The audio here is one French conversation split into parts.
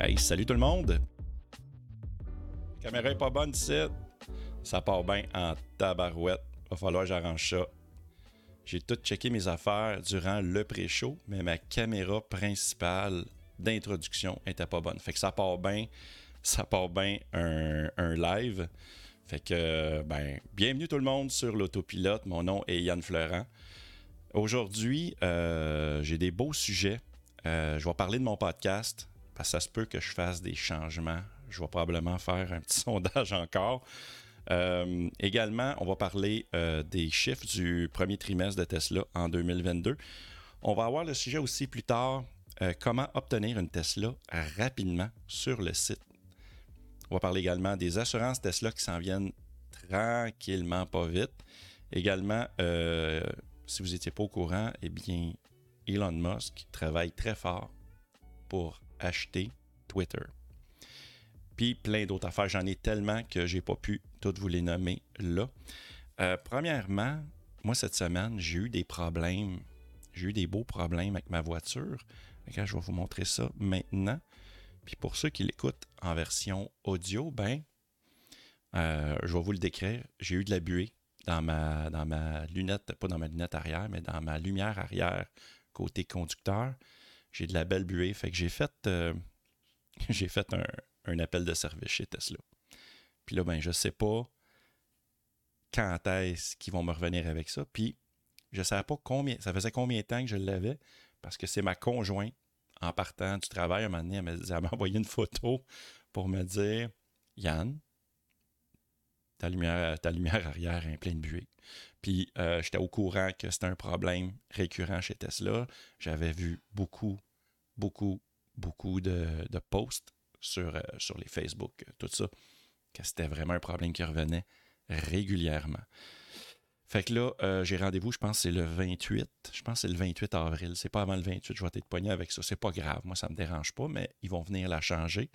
Hey, salut tout le monde! La caméra est pas bonne ici. Ça part bien en tabarouette. Va falloir que j'arrange ça. J'ai tout checké mes affaires durant le pré-show, mais ma caméra principale d'introduction était pas bonne. Fait que ça part bien un live. Fait que, bienvenue tout le monde sur l'autopilote. Mon nom est Yann Fleurent. Aujourd'hui, j'ai des beaux sujets. Je vais parler de mon podcast, parce que ça se peut que je fasse des changements. Je vais probablement faire un petit sondage encore. Également, on va parler des chiffres du premier trimestre de Tesla en 2022. On va avoir le sujet aussi plus tard, comment obtenir une Tesla rapidement sur le site. On va parler également des assurances Tesla qui s'en viennent tranquillement, pas vite. Également, si vous n'étiez pas au courant, eh bien, Elon Musk travaille très fort pour acheter Twitter. Puis plein d'autres affaires. J'en ai tellement que j'ai pas pu toutes vous les nommer là. Premièrement, moi cette semaine, j'ai eu des problèmes. J'ai eu des beaux problèmes avec ma voiture. Regarde, je vais vous montrer ça maintenant. Puis pour ceux qui l'écoutent en version audio, je vais vous le décrire. J'ai eu de la buée dans ma lunette, pas dans ma lunette arrière, mais dans ma lumière arrière côté conducteur. J'ai de la belle buée. Fait que j'ai fait un appel de service chez Tesla. Puis là, je ne sais pas quand est-ce qu'ils vont me revenir avec ça. Puis, je ne savais pas combien, ça faisait combien de temps que je l'avais, parce que c'est ma conjointe, en partant du travail, à un moment donné, elle m'a envoyé une photo pour me dire « Yann, ta lumière arrière est pleine de buée. » Puis, j'étais au courant que c'était un problème récurrent chez Tesla. J'avais vu beaucoup de posts sur les Facebook, tout ça, que c'était vraiment un problème qui revenait régulièrement. Fait que là, j'ai rendez-vous, je pense que c'est le 28. Je pense que c'est le 28 avril. C'est pas avant le 28, je vais être pogné avec ça. C'est pas grave, moi, ça me dérange pas, mais ils vont venir la changer.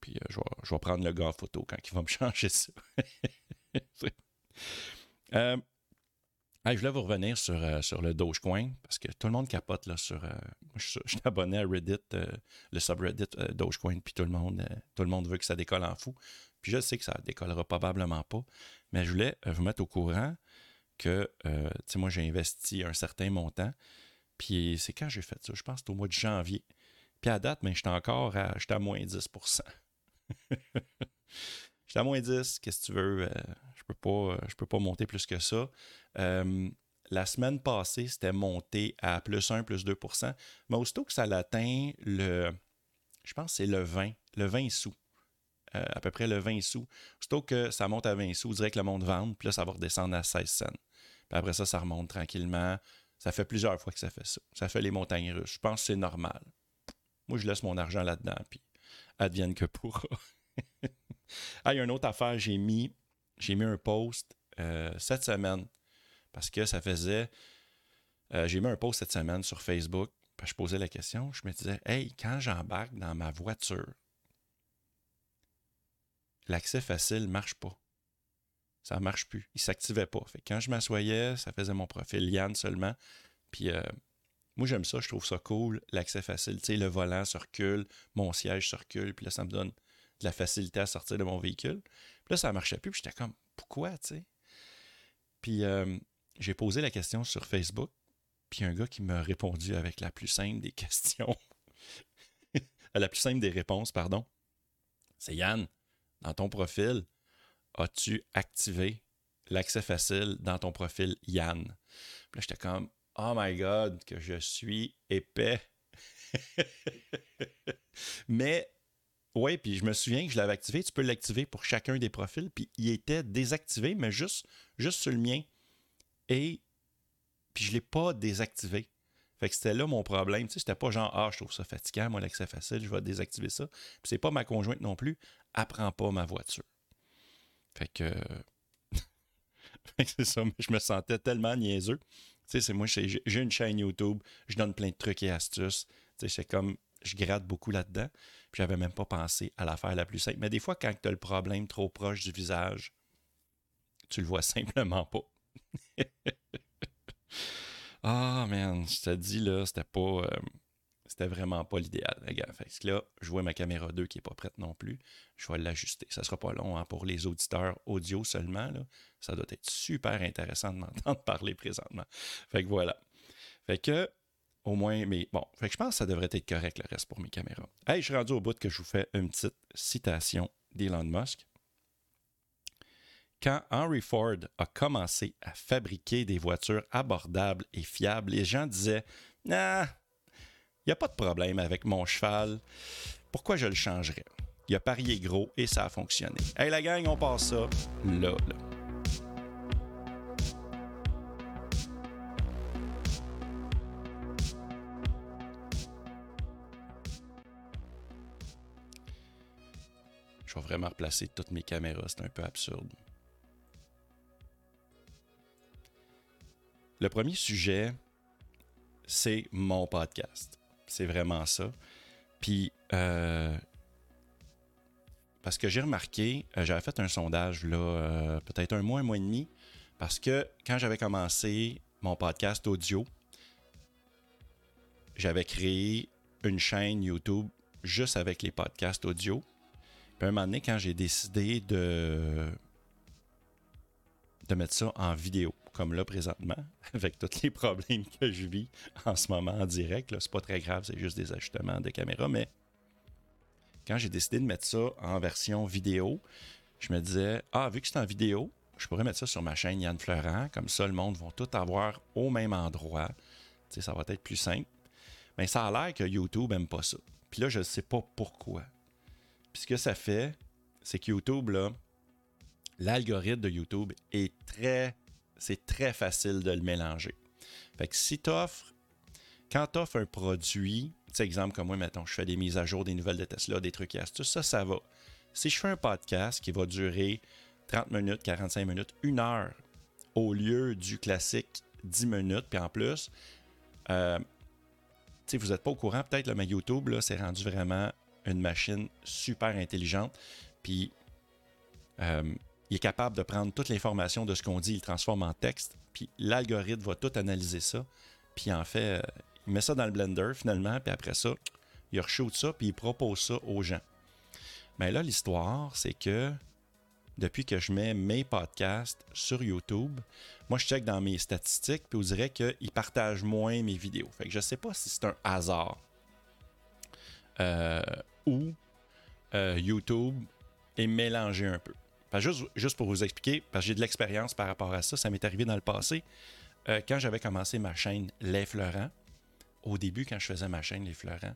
Puis je vais prendre le gars en photo quand il va me changer ça. Je voulais vous revenir sur le Dogecoin, parce que tout le monde capote là sur... moi, je suis abonné à Reddit, le subreddit Dogecoin, puis tout le monde veut que ça décolle en fou. Puis je sais que ça décollera probablement pas, mais je voulais vous mettre au courant que, tu sais, moi, j'ai investi un certain montant, puis c'est quand j'ai fait ça? Je pense que c'est au mois de janvier. Puis à date, j'étais encore à moins 10%. J'étais à moins 10, qu'est-ce que tu veux? Je peux pas monter plus que ça. La semaine passée, c'était monté à plus 1, plus 2 %. Mais aussitôt que ça l'atteint, je pense que c'est le 20 sous. À peu près le 20 sous. Aussitôt que ça monte à 20 sous, on dirait que le monde vend, puis là, ça va redescendre à 16 cents. Puis après ça, ça remonte tranquillement. Ça fait plusieurs fois que ça fait ça. Ça fait les montagnes russes. Je pense que c'est normal. Moi, je laisse mon argent là-dedans, puis advienne que pourra. Ah, il y a une autre affaire, j'ai mis un post cette semaine, parce que ça faisait... j'ai mis un post cette semaine sur Facebook, parce que je posais la question, je me disais, « Hey, quand j'embarque dans ma voiture, l'accès facile ne marche pas. Ça ne marche plus. Il ne s'activait pas. » Fait que quand je m'assoyais, ça faisait mon profil Yann seulement. Puis moi, j'aime ça, je trouve ça cool, l'accès facile. Tu sais, le volant se recule, mon siège se recule, puis là, ça me donne... de la facilité à sortir de mon véhicule. Puis là, ça ne marchait plus. Puis j'étais comme, pourquoi, tu sais? Puis j'ai posé la question sur Facebook. Puis un gars qui m'a répondu avec la plus simple des questions. La plus simple des réponses, pardon. C'est Yann, dans ton profil, as-tu activé l'accès facile dans ton profil Yann? Puis là, j'étais comme, oh my God, que je suis épais. Mais... oui, puis je me souviens que je l'avais activé. Tu peux l'activer pour chacun des profils. Puis il était désactivé, mais juste sur le mien. Et puis je ne l'ai pas désactivé. Fait que c'était là mon problème. Tu sais, c'était pas genre, ah, je trouve ça fatigant, moi, l'accès facile, je vais désactiver ça. Puis c'est pas ma conjointe non plus. Elle prend pas ma voiture. Fait que... c'est ça, mais je me sentais tellement niaiseux. Tu sais, c'est moi, j'ai une chaîne YouTube, je donne plein de trucs et astuces. Tu sais, c'est comme... je gratte beaucoup là-dedans, puis j'avais même pas pensé à l'affaire la plus simple. Mais des fois, quand tu as le problème trop proche du visage, tu le vois simplement pas. Ah, man, je te dis, là, c'était pas... c'était vraiment pas l'idéal, les gars. Fait que là, je vois ma caméra 2 qui n'est pas prête non plus. Je vais l'ajuster. Ça ne sera pas long hein, pour les auditeurs audio seulement. Là. Ça doit être super intéressant de m'entendre parler présentement. Fait que voilà. Fait que, au moins, mais bon, fait que je pense que ça devrait être correct le reste pour mes caméras. Hey, je suis rendu au bout que je vous fais une petite citation d'Elon Musk. Quand Henry Ford a commencé à fabriquer des voitures abordables et fiables, les gens disaient « Nah, il n'y a pas de problème avec mon cheval. Pourquoi je le changerais? » Il a parié gros et ça a fonctionné. Hey la gang, on passe ça là, là. Je vais vraiment replacer toutes mes caméras, c'est un peu absurde. Le premier sujet, c'est mon podcast. C'est vraiment ça. Puis, parce que j'ai remarqué, j'avais fait un sondage, là, peut-être un mois et demi, parce que quand j'avais commencé mon podcast audio, j'avais créé une chaîne YouTube juste avec les podcasts audio. Puis, à un moment donné, quand j'ai décidé de mettre ça en vidéo, comme là présentement, avec tous les problèmes que je vis en ce moment en direct. Là, c'est pas très grave, c'est juste des ajustements de caméra, mais quand j'ai décidé de mettre ça en version vidéo, je me disais, ah, vu que c'est en vidéo, je pourrais mettre ça sur ma chaîne Yann Fleurant, comme ça, le monde va tout avoir au même endroit. Tu sais, ça va être plus simple. Mais ça a l'air que YouTube n'aime pas ça. Puis là, je ne sais pas pourquoi. Puis ce que ça fait, c'est que YouTube, là, l'algorithme de YouTube est c'est très facile de le mélanger. Fait que si quand t'offres un produit, tu sais, exemple comme moi, mettons, je fais des mises à jour, des nouvelles de Tesla, des trucs et astuces, ça va. Si je fais un podcast qui va durer 30 minutes, 45 minutes, 1 heure, au lieu du classique 10 minutes, puis en plus, tu sais, vous n'êtes pas au courant peut-être, là, mais YouTube, là, c'est rendu vraiment une machine super intelligente, puis... il est capable de prendre toute l'information de ce qu'on dit, il le transforme en texte, puis l'algorithme va tout analyser ça, puis en fait, il met ça dans le blender finalement, puis après ça, il reshoot ça, puis il propose ça aux gens. Mais là, l'histoire, c'est que depuis que je mets mes podcasts sur YouTube, moi, je check dans mes statistiques, puis on dirait qu'ils partagent moins mes vidéos. Fait que je ne sais pas si c'est un hasard ou YouTube est mélangé un peu. Juste pour vous expliquer, parce que j'ai de l'expérience par rapport à ça, ça m'est arrivé dans le passé. Quand j'avais commencé ma chaîne Les Fleurant, au début, quand je faisais ma chaîne Les Fleurant,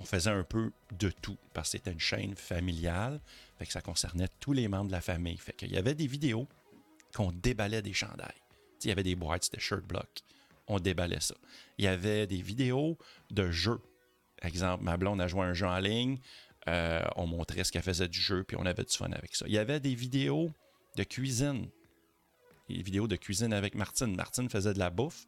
on faisait un peu de tout, parce que c'était une chaîne familiale, fait que ça concernait tous les membres de la famille. Fait qu'il y avait des vidéos qu'on déballait des chandails. T'sais, il y avait des boîtes, c'était shirt block, on déballait ça. Il y avait des vidéos de jeux. Par exemple, ma blonde a joué un jeu en ligne, on montrait ce qu'elle faisait du jeu, puis on avait du fun avec ça. Il y avait des vidéos de cuisine. Des vidéos de cuisine avec Martine. Martine faisait de la bouffe,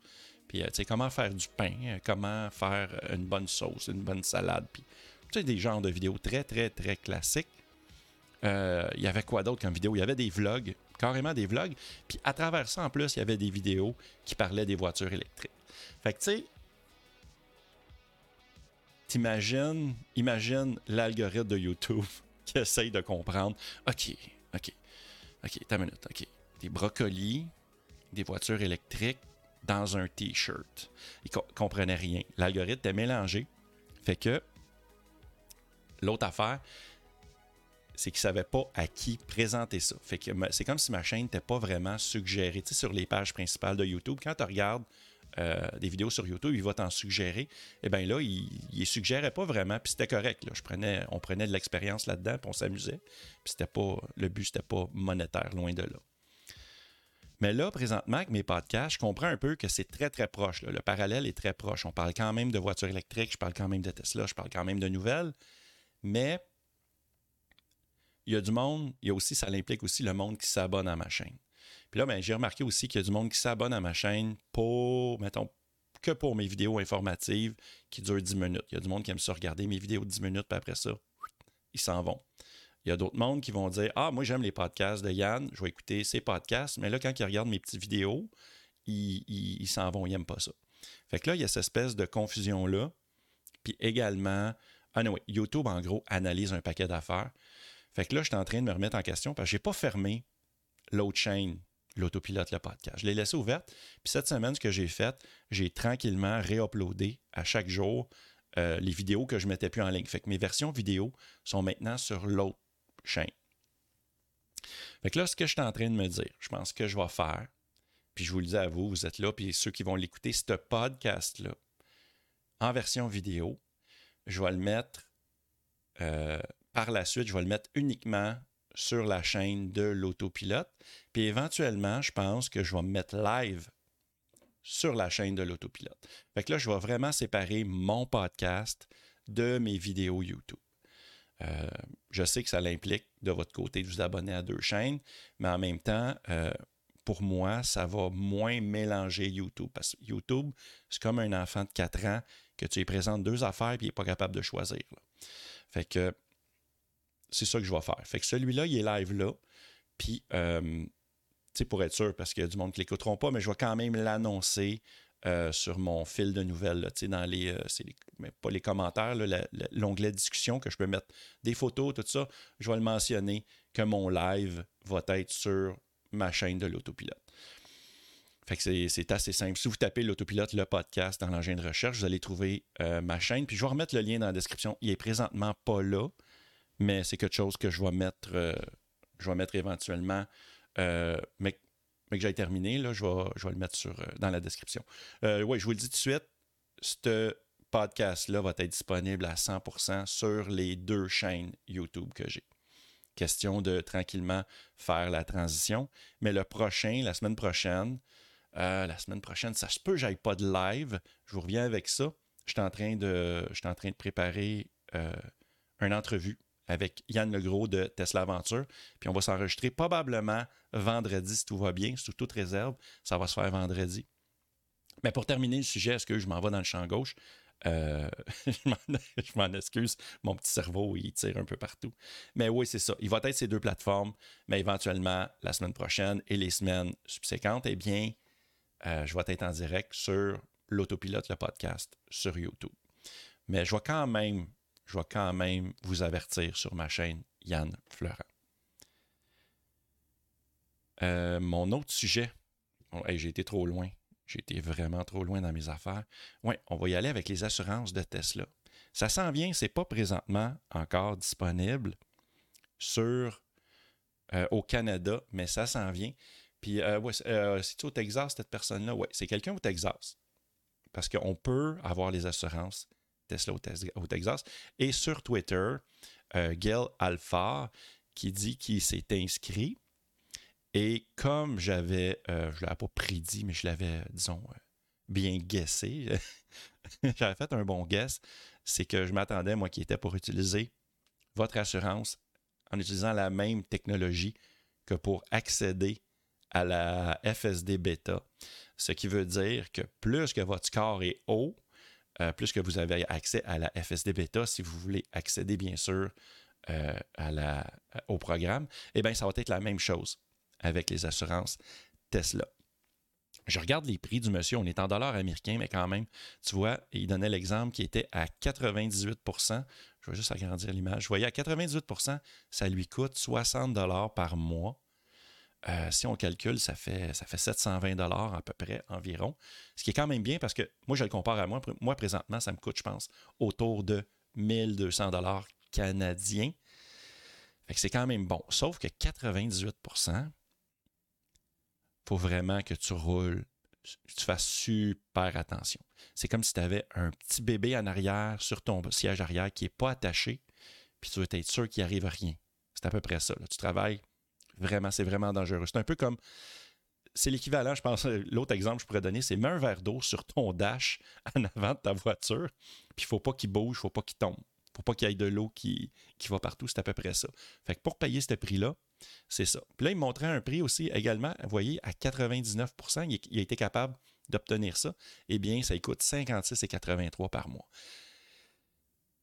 puis tu sais, comment faire du pain, comment faire une bonne sauce, une bonne salade, puis tu sais, des genres de vidéos très, très, très classiques. Il y avait quoi d'autre comme vidéo? Il y avait des vlogs, carrément des vlogs, puis à travers ça, en plus, il y avait des vidéos qui parlaient des voitures électriques. Fait que tu sais, imagine l'algorithme de YouTube qui essaye de comprendre. OK, t'as une minute, OK. Des brocolis, des voitures électriques dans un T-shirt. Il ne comprenait rien. L'algorithme était mélangé. Fait que l'autre affaire, c'est qu'il ne savait pas à qui présenter ça. Fait que c'est comme si ma chaîne n'était pas vraiment suggérée. Tu sais, sur les pages principales de YouTube, quand tu regardes des vidéos sur YouTube, il va t'en suggérer. Eh bien là, il ne suggérait pas vraiment, puis c'était correct. Là. On prenait de l'expérience là-dedans, puis on s'amusait. Puis le but, c'était pas monétaire, loin de là. Mais là, présentement, avec mes podcasts, je comprends un peu que c'est très, très proche. Là. Le parallèle est très proche. On parle quand même de voitures électriques, je parle quand même de Tesla, je parle quand même de nouvelles. Mais il y a du monde, il y a aussi, ça l'implique aussi le monde qui s'abonne à ma chaîne. Puis là, ben, j'ai remarqué aussi qu'il y a du monde qui s'abonne à ma chaîne pour, mettons, que pour mes vidéos informatives qui durent 10 minutes. Il y a du monde qui aime ça regarder mes vidéos de 10 minutes, puis après ça, ils s'en vont. Il y a d'autres mondes qui vont dire « Ah, moi, j'aime les podcasts de Yann, je vais écouter ses podcasts. » Mais là, quand ils regardent mes petites vidéos, ils s'en vont, ils n'aiment pas ça. Fait que là, il y a cette espèce de confusion-là Puis également, YouTube, en gros, analyse un paquet d'affaires. Fait que là, je suis en train de me remettre en question parce que je n'ai pas fermé l'autre chaîne, l'autopilote, le podcast. Je l'ai laissé ouverte. Puis cette semaine, ce que j'ai fait, j'ai tranquillement réuploadé à chaque jour les vidéos que je ne mettais plus en ligne. Fait que mes versions vidéo sont maintenant sur l'autre chaîne. Fait que là, ce que je suis en train de me dire, je pense que je vais faire, puis je vous le dis à vous, vous êtes là, puis ceux qui vont l'écouter, ce podcast-là, en version vidéo, je vais le mettre par la suite, je vais le mettre uniquement sur la chaîne de l'autopilote. Puis éventuellement, je pense que je vais me mettre live sur la chaîne de l'autopilote. Fait que là, je vais vraiment séparer mon podcast de mes vidéos YouTube. Je sais que ça l'implique de votre côté de vous abonner à deux chaînes, mais en même temps, pour moi, ça va moins mélanger YouTube. Parce que YouTube, c'est comme un enfant de 4 ans que tu lui présentes deux affaires et il n'est pas capable de choisir. Là. Fait que c'est ça que je vais faire. Fait que celui-là, il est live là. Puis, pour être sûr, parce qu'il y a du monde qui ne l'écouteront pas, mais je vais quand même l'annoncer sur mon fil de nouvelles, là, dans les commentaires, là, l'onglet discussion que je peux mettre des photos, tout ça. Je vais le mentionner que mon live va être sur ma chaîne de l'autopilote. Fait que c'est assez simple. Si vous tapez l'autopilote, le podcast dans l'engin de recherche, vous allez trouver ma chaîne. Puis je vais remettre le lien dans la description. Il n'est présentement pas là, mais c'est quelque chose que je vais mettre, éventuellement. Mais que j'aille terminer, là, je vais le mettre dans la description. Je vous le dis tout de suite, ce podcast-là va être disponible à 100% sur les deux chaînes YouTube que j'ai. Question de tranquillement faire la transition. Mais la semaine prochaine, ça se peut que j'aille pas de live. Je vous reviens avec ça. Je suis en train de préparer une entrevue avec Yann Legros de Tesla Aventure. Puis on va s'enregistrer probablement vendredi, si tout va bien, sous toute réserve. Ça va se faire vendredi. Mais pour terminer le sujet, est-ce que je m'en vais dans le champ gauche? Je m'en excuse. Mon petit cerveau, il tire un peu partout. Mais oui, c'est ça. Il va être ces deux plateformes. Mais éventuellement, la semaine prochaine et les semaines subséquentes, je vais être en direct sur l'autopilote, le podcast, sur YouTube. Mais je vais quand même vous avertir sur ma chaîne Yann Fleurant. Mon autre sujet. J'ai été trop loin. J'ai été vraiment trop loin dans mes affaires. Oui, on va y aller avec les assurances de Tesla. Ça s'en vient, c'est pas présentement encore disponible au Canada, mais ça s'en vient. Puis, c'est-tu au Texas, cette personne-là? Oui, c'est quelqu'un au Texas. Parce qu'on peut avoir les assurances Tesla au Texas. Et sur Twitter, Gail Alphard qui dit qu'il s'est inscrit. Et comme je ne l'avais pas prédit, mais je l'avais, disons, bien guessé, j'avais fait un bon guess, c'est que je m'attendais, moi, qui était pour utiliser votre assurance en utilisant la même technologie que pour accéder à la FSD Beta. Ce qui veut dire que plus que votre score est haut, plus que vous avez accès à la FSD Beta, si vous voulez accéder, bien sûr, au programme, eh bien, ça va être la même chose avec les assurances Tesla. Je regarde les prix du monsieur, on est en dollars américains, mais quand même, tu vois, il donnait l'exemple qui était à 98%. Je vais juste agrandir l'image. Vous voyez, à 98%, ça lui coûte 60$ par mois. Si on calcule, ça fait 720$ à peu près environ, ce qui est quand même bien parce que moi, je le compare à moi. Moi, présentement, ça me coûte, je pense, autour de 1200$ canadiens. Fait que c'est quand même bon. Sauf que 98%, faut vraiment que tu roules, que tu fasses super attention. C'est comme si tu avais un petit bébé en arrière sur ton siège arrière qui n'est pas attaché, puis tu veux être sûr qu'il n'arrive rien. C'est à peu près ça. Là. Tu travailles vraiment, c'est vraiment dangereux. C'est un peu comme, c'est l'équivalent, je pense, l'autre exemple que je pourrais donner, c'est mets un verre d'eau sur ton dash en avant de ta voiture, puis il ne faut pas qu'il bouge, il ne faut pas qu'il tombe. Il ne faut pas qu'il y ait de l'eau qui va partout, c'est à peu près ça. Fait que pour payer ce prix-là, c'est ça. Puis là, il me montrait un prix aussi également, vous voyez, à 99%, il a été capable d'obtenir ça. Eh bien, ça coûte 56,83 par mois.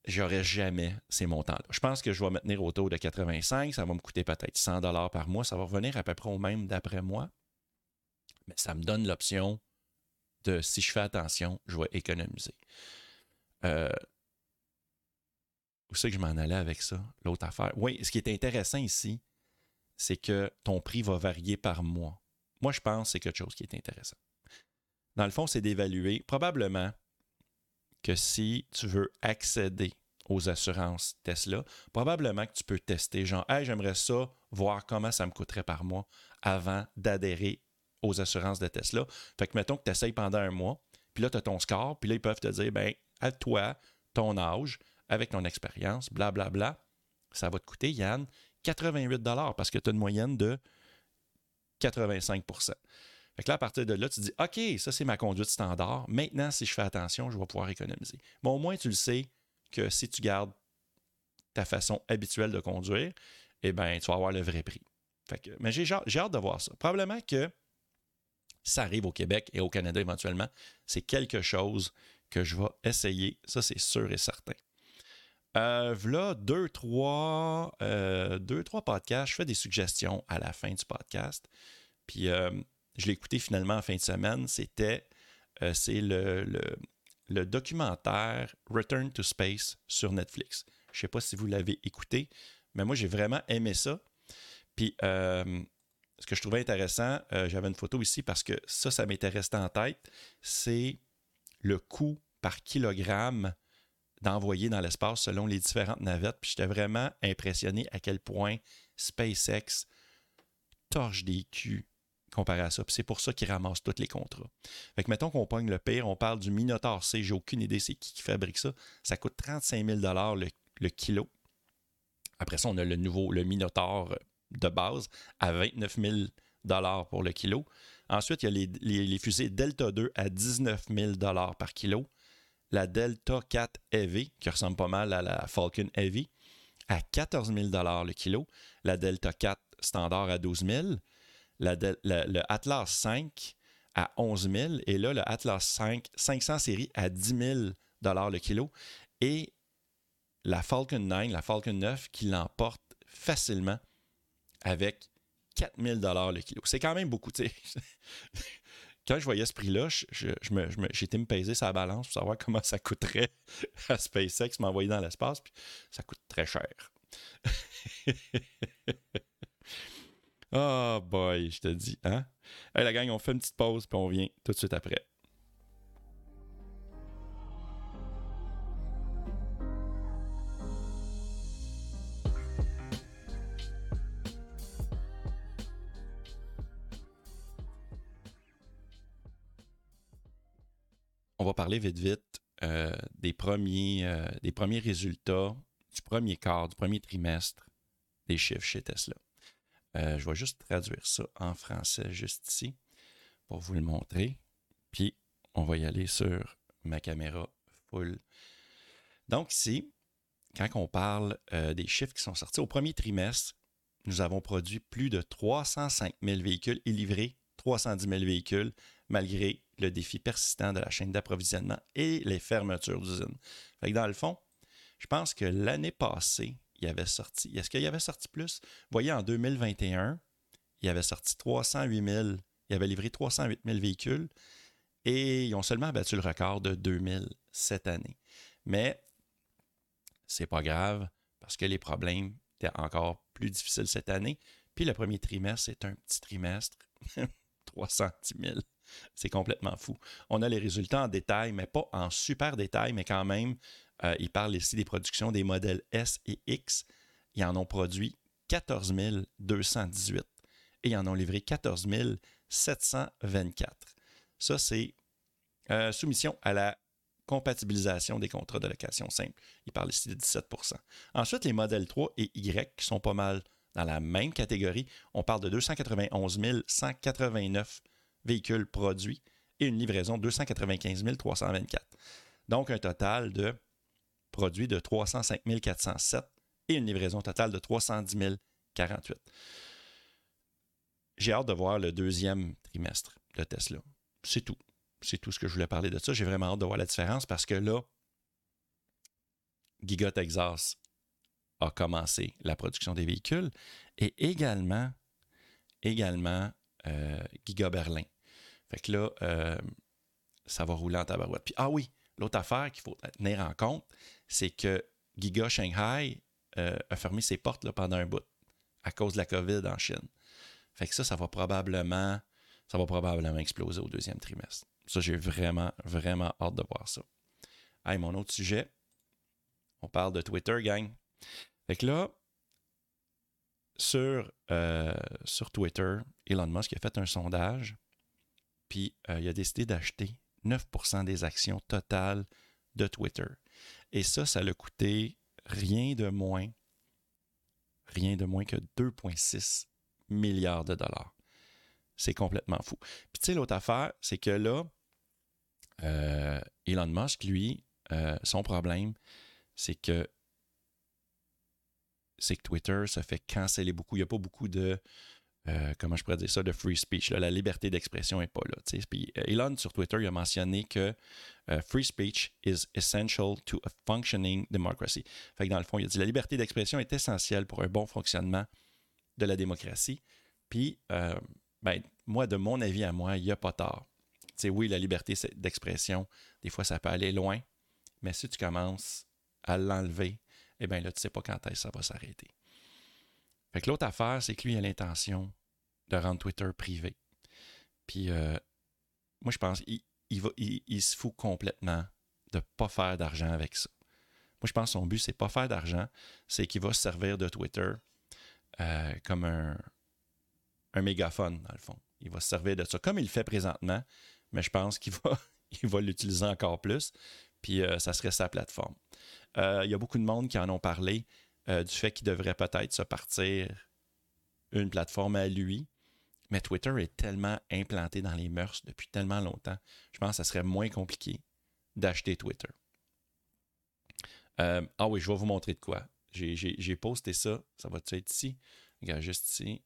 J'aurais jamais ces montants-là. Je pense que je vais me tenir autour de 85, ça va me coûter peut-être 100$ par mois, ça va revenir à peu près au même d'après moi. Mais ça me donne l'option de, si je fais attention, je vais économiser. Où c'est que je m'en allais avec ça? L'autre affaire. Oui, ce qui est intéressant ici, c'est que ton prix va varier par mois. Moi, je pense que c'est quelque chose qui est intéressant. Dans le fond, c'est d'évaluer probablement que si tu veux accéder aux assurances Tesla, probablement que tu peux tester genre « Hey, j'aimerais ça, voir comment ça me coûterait par mois avant d'adhérer aux assurances de Tesla. » Fait que mettons que tu essayes pendant un mois, puis là, tu as ton score, puis là, ils peuvent te dire « Ben, à toi, ton âge, avec ton expérience, blablabla, bla, ça va te coûter, Yann, 88 $ parce que tu as une moyenne de 85 %. » Fait que là, à partir de là, tu dis « OK, ça, c'est ma conduite standard. Maintenant, si je fais attention, je vais pouvoir économiser. » Mais au moins, tu le sais que si tu gardes ta façon habituelle de conduire, eh bien, tu vas avoir le vrai prix. Fait que, mais j'ai hâte de voir ça. Probablement que ça arrive au Québec et au Canada éventuellement. C'est quelque chose que je vais essayer. Ça, c'est sûr et certain. Voilà, deux, trois podcasts. Je fais des suggestions à la fin du podcast. Puis, je l'ai écouté finalement en fin de semaine. C'est le documentaire Return to Space sur Netflix. Je ne sais pas si vous l'avez écouté, mais moi, j'ai vraiment aimé ça. Puis, ce que je trouvais intéressant, j'avais une photo ici parce que ça m'était resté en tête, c'est le coût par kilogramme d'envoyer dans l'espace selon les différentes navettes. Puis, j'étais vraiment impressionné à quel point SpaceX torche des culs comparé à ça. Puis c'est pour ça qu'ils ramassent tous les contrats. Fait que mettons qu'on pogne le pire, on parle du Minotaur C, j'ai aucune idée c'est qui fabrique ça. Ça coûte 35 000 $ le kilo. Après ça, on a le Minotaur de base à 29 000 $ pour le kilo. Ensuite, il y a les fusées Delta II à 19 000 $ par kilo. La Delta IV Heavy, qui ressemble pas mal à la Falcon Heavy, à 14 000 $ le kilo. La Delta IV standard à 12 000 $ le Atlas V à 11 000 et là, le Atlas V 500 séries à 10 000 $ le kilo et la Falcon 9, la Falcon 9 qui l'emporte facilement avec 4 000 $ le kilo. C'est quand même beaucoup, tu sais. Quand je voyais ce prix-là, j'ai été me peser sa balance pour savoir comment ça coûterait à SpaceX m'envoyer dans l'espace, puis ça coûte très cher. Oh boy, je te dis, hein? Hey, la gang, on fait une petite pause, puis on vient tout de suite après. On va parler vite des premiers résultats du premier quart, du premier trimestre des chiffres chez Tesla. Je vais juste traduire ça en français juste ici pour vous le montrer. Puis, on va y aller sur ma caméra full. Donc ici, quand on parle des chiffres qui sont sortis, au premier trimestre, nous avons produit plus de 305 000 véhicules et livré 310 000 véhicules malgré le défi persistant de la chaîne d'approvisionnement et les fermetures d'usines. Fait que dans le fond, je pense que l'année passée, il avait sorti. Est-ce qu'il avait sorti plus? Vous voyez, en 2021, il avait sorti 308 000. Il avait livré 308 000 véhicules et ils ont seulement battu le record de 2000 cette année. Mais c'est pas grave parce que les problèmes étaient encore plus difficiles cette année. Puis le premier trimestre, c'est un petit trimestre. 310 000. C'est complètement fou. On a les résultats en détail, mais pas en super détail, mais quand même. Il parle ici des productions des modèles S et X. Ils en ont produit 14 218 et ils en ont livré 14 724. Ça, c'est soumission à la compatibilisation des contrats de location simple. Il parle ici de 17 %. Ensuite, les modèles 3 et Y qui sont pas mal dans la même catégorie. On parle de 291 189 véhicules produits et une livraison de 295 324. Donc, un total de produit de 305 407 et une livraison totale de 310 048. J'ai hâte de voir le deuxième trimestre de Tesla. C'est tout. C'est tout ce que je voulais parler de ça. J'ai vraiment hâte de voir la différence parce que là, Giga Texas a commencé la production des véhicules et également Giga Berlin. Fait que là, ça va rouler en tabarouette. Puis, ah oui, l'autre affaire qu'il faut tenir en compte, c'est que Giga Shanghai a fermé ses portes là, pendant un bout à cause de la COVID en Chine. Fait que ça va probablement exploser au deuxième trimestre. Ça, j'ai vraiment, vraiment hâte de voir ça. Hey, mon autre sujet, on parle de Twitter, gang. Fait que là, sur Twitter, Elon Musk a fait un sondage, puis il a décidé d'acheter 9% des actions totales de Twitter. Et ça l'a coûté rien de moins que 2,6 milliards de dollars. C'est complètement fou. Puis tu sais, l'autre affaire, c'est que là, Elon Musk, lui, son problème, c'est que Twitter se fait canceller beaucoup. Il n'y a pas beaucoup de, de free speech. Là. La liberté d'expression n'est pas là. T'sais. Puis Elon, sur Twitter, il a mentionné que free speech is essential to a functioning democracy. Fait que dans le fond, il a dit la liberté d'expression est essentielle pour un bon fonctionnement de la démocratie. Puis, moi, de mon avis à moi, il n'y a pas tort. T'sais, oui, la liberté d'expression, des fois, ça peut aller loin, mais si tu commences à l'enlever, eh bien là, tu ne sais pas quand est-ce que ça va s'arrêter. Fait que l'autre affaire, c'est que lui, il a l'intention de rendre Twitter privé. Puis, moi, je pense qu'il se fout complètement de ne pas faire d'argent avec ça. Moi, je pense que son but, c'est pas faire d'argent, c'est qu'il va se servir de Twitter comme un mégaphone, dans le fond. Il va se servir de ça, comme il le fait présentement, mais je pense qu'il va, il va l'utiliser encore plus, puis ça serait sa plateforme. Il y a beaucoup de monde qui en ont parlé du fait qu'il devrait peut-être se partir une plateforme à lui, mais Twitter est tellement implanté dans les mœurs depuis tellement longtemps, je pense que ça serait moins compliqué d'acheter Twitter. Ah oui, je vais vous montrer de quoi. J'ai posté ça, ça va-tu être ici? Regarde, juste ici.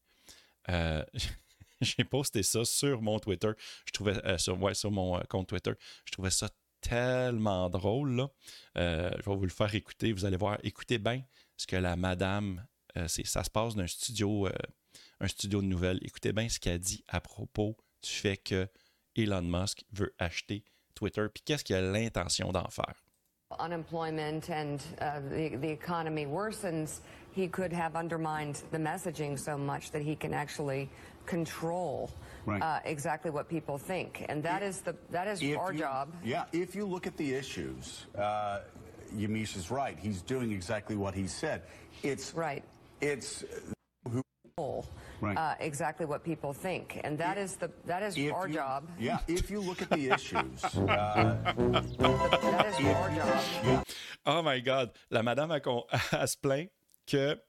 J'ai posté ça sur mon Twitter. Je trouvais sur mon compte Twitter. Je trouvais ça tellement drôle. Là. Je vais vous le faire écouter. Vous allez voir. Écoutez bien ce que la madame... ça se passe d'un studio, de nouvelles. Écoutez bien ce qu'elle dit à propos du fait que Elon Musk veut acheter Twitter. Puis qu'est-ce qu'il a l'intention d'en faire? Unemployment and the economy worsens, he could have undermined the messaging so much that he can actually control exactly what people think, and that is our job. Yeah, if you look at the issues, Yamiche is right. He's doing exactly what he said. It's right. It's who. Exactly what people think, and that is our job. Yeah, if you look at the issues, that is our job. Yeah. Oh my God, la madame a se plaint que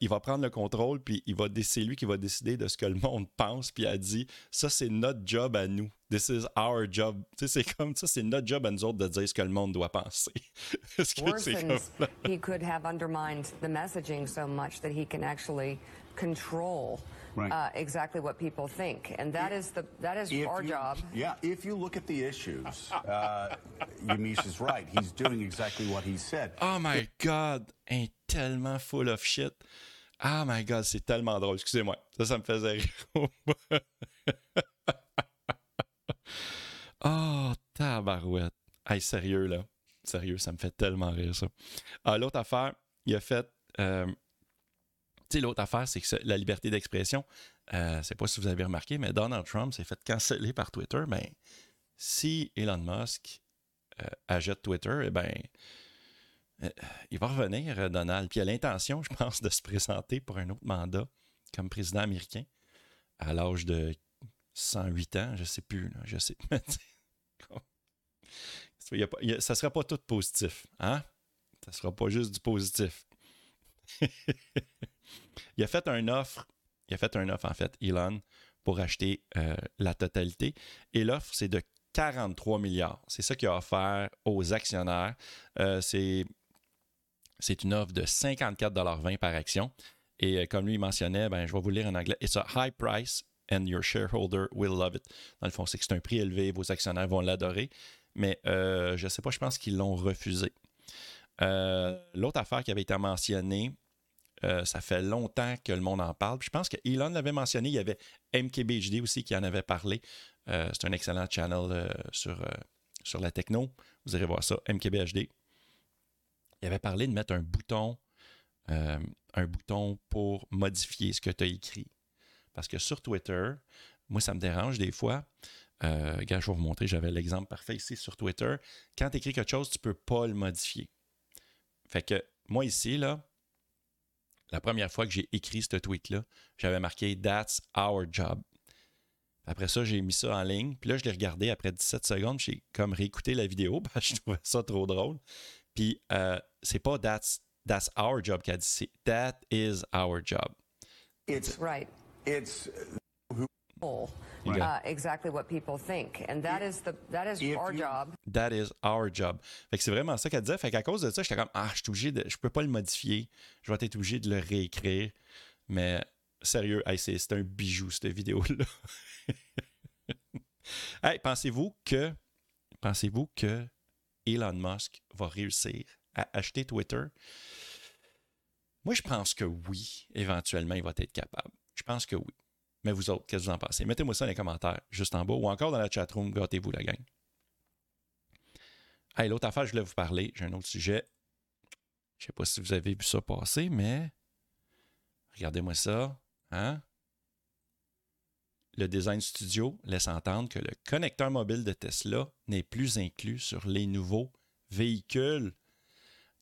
il va prendre le contrôle, puis c'est lui qui va décider de ce que le monde pense, puis elle dit ça c'est notre job à nous. This is our job. Tu sais, c'est comme ça, c'est notre job à nous autres de dire ce que le monde doit penser. Est-ce que worsens, c'est comme là? He could have undermined the messaging so much that he can actually control exactly what people think, and that is our job. Yeah, if you look at the issues, Yamiche is right. He's doing exactly what he said. Oh my God, est tellement full of shit. Oh my God, c'est tellement drôle. Excusez-moi, ça me faisait rire. Oh, tabarouette. Hey, sérieux, là. Sérieux, ça me fait tellement rire, ça. L'autre affaire, il a fait... tu sais, l'autre affaire, c'est que la liberté d'expression, je ne sais pas si vous avez remarqué, mais Donald Trump s'est fait canceller par Twitter. Ben, si Elon Musk achète Twitter, eh bien, il va revenir, Donald. Puis il a l'intention, je pense, de se présenter pour un autre mandat comme président américain à l'âge de 108 ans. Je ne sais plus, là, ça ne sera pas tout positif, hein? Ça ne sera pas juste du positif. Il a fait une offre, Elon, pour acheter la totalité. Et l'offre, c'est de 43 milliards. C'est ça qu'il a offert aux actionnaires. C'est une offre de 54,20 $ par action. Et comme lui mentionnait, ben, je vais vous lire en anglais. It's a high price and your shareholder will love it. Dans le fond, c'est que c'est un prix élevé. Vos actionnaires vont l'adorer. Mais je ne sais pas, je pense qu'ils l'ont refusé. L'autre affaire qui avait été mentionnée, ça fait longtemps que le monde en parle. Puis je pense que Elon l'avait mentionné. Il y avait MKBHD aussi qui en avait parlé. C'est un excellent channel sur la techno. Vous irez voir ça, MKBHD. il avait parlé de mettre un bouton pour modifier ce que tu as écrit. Parce que sur Twitter, moi, ça me dérange des fois. Gars, je vais vous montrer, j'avais l'exemple parfait ici sur Twitter. Quand tu écris quelque chose, tu ne peux pas le modifier. Fait que moi, ici, là, la première fois que j'ai écrit ce tweet-là, j'avais marqué « That's our job ». Après ça, j'ai mis ça en ligne. Puis là, je l'ai regardé après 17 secondes. J'ai comme réécouté la vidéo parce que je trouvais ça trop drôle. Puis, c'est pas « that's our job » qu'elle dit, c'est « That is our job ». It's right. It's... exactly what people think, and that is our job. That is our job. Fait que c'est vraiment ça qu'elle disait. Fait qu'à cause de ça, j'étais comme je suis obligé de, je peux pas le modifier. Je vais être obligé de le réécrire. Mais sérieux, c'est un bijou cette vidéo là. Pensez-vous que Elon Musk va réussir à acheter Twitter? Moi, je pense que oui. Éventuellement, il va être capable. Je pense que oui. Mais vous autres, qu'est-ce que vous en pensez? Mettez-moi ça dans les commentaires, juste en bas, ou encore dans la chatroom, gâtez-vous la gang. L'autre affaire, je voulais vous parler, j'ai un autre sujet. Je ne sais pas si vous avez vu ça passer, mais regardez-moi ça. Hein? Le design studio laisse entendre que le connecteur mobile de Tesla n'est plus inclus sur les nouveaux véhicules.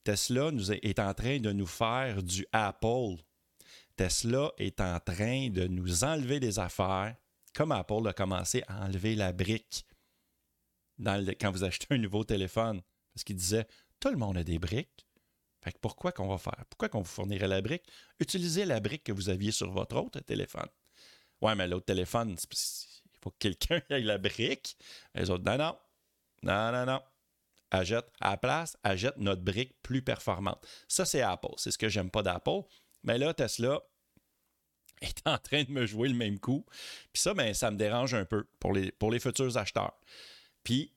Tesla est en train de nous faire du Apple. Tesla est en train de nous enlever des affaires, comme Apple a commencé à enlever la brique quand vous achetez un nouveau téléphone. Parce qu'il disait, tout le monde a des briques. Fait que pourquoi qu'on va faire? Pourquoi qu'on vous fournirait la brique? Utilisez la brique que vous aviez sur votre autre téléphone. Ouais, mais l'autre téléphone, il faut que quelqu'un ait la brique. Les autres, non. À la place, achète notre brique plus performante. Ça, c'est Apple. C'est ce que j'aime pas d'Apple. Mais là, Tesla est en train de me jouer le même coup. Puis ça, ça me dérange un peu pour les futurs acheteurs. Puis,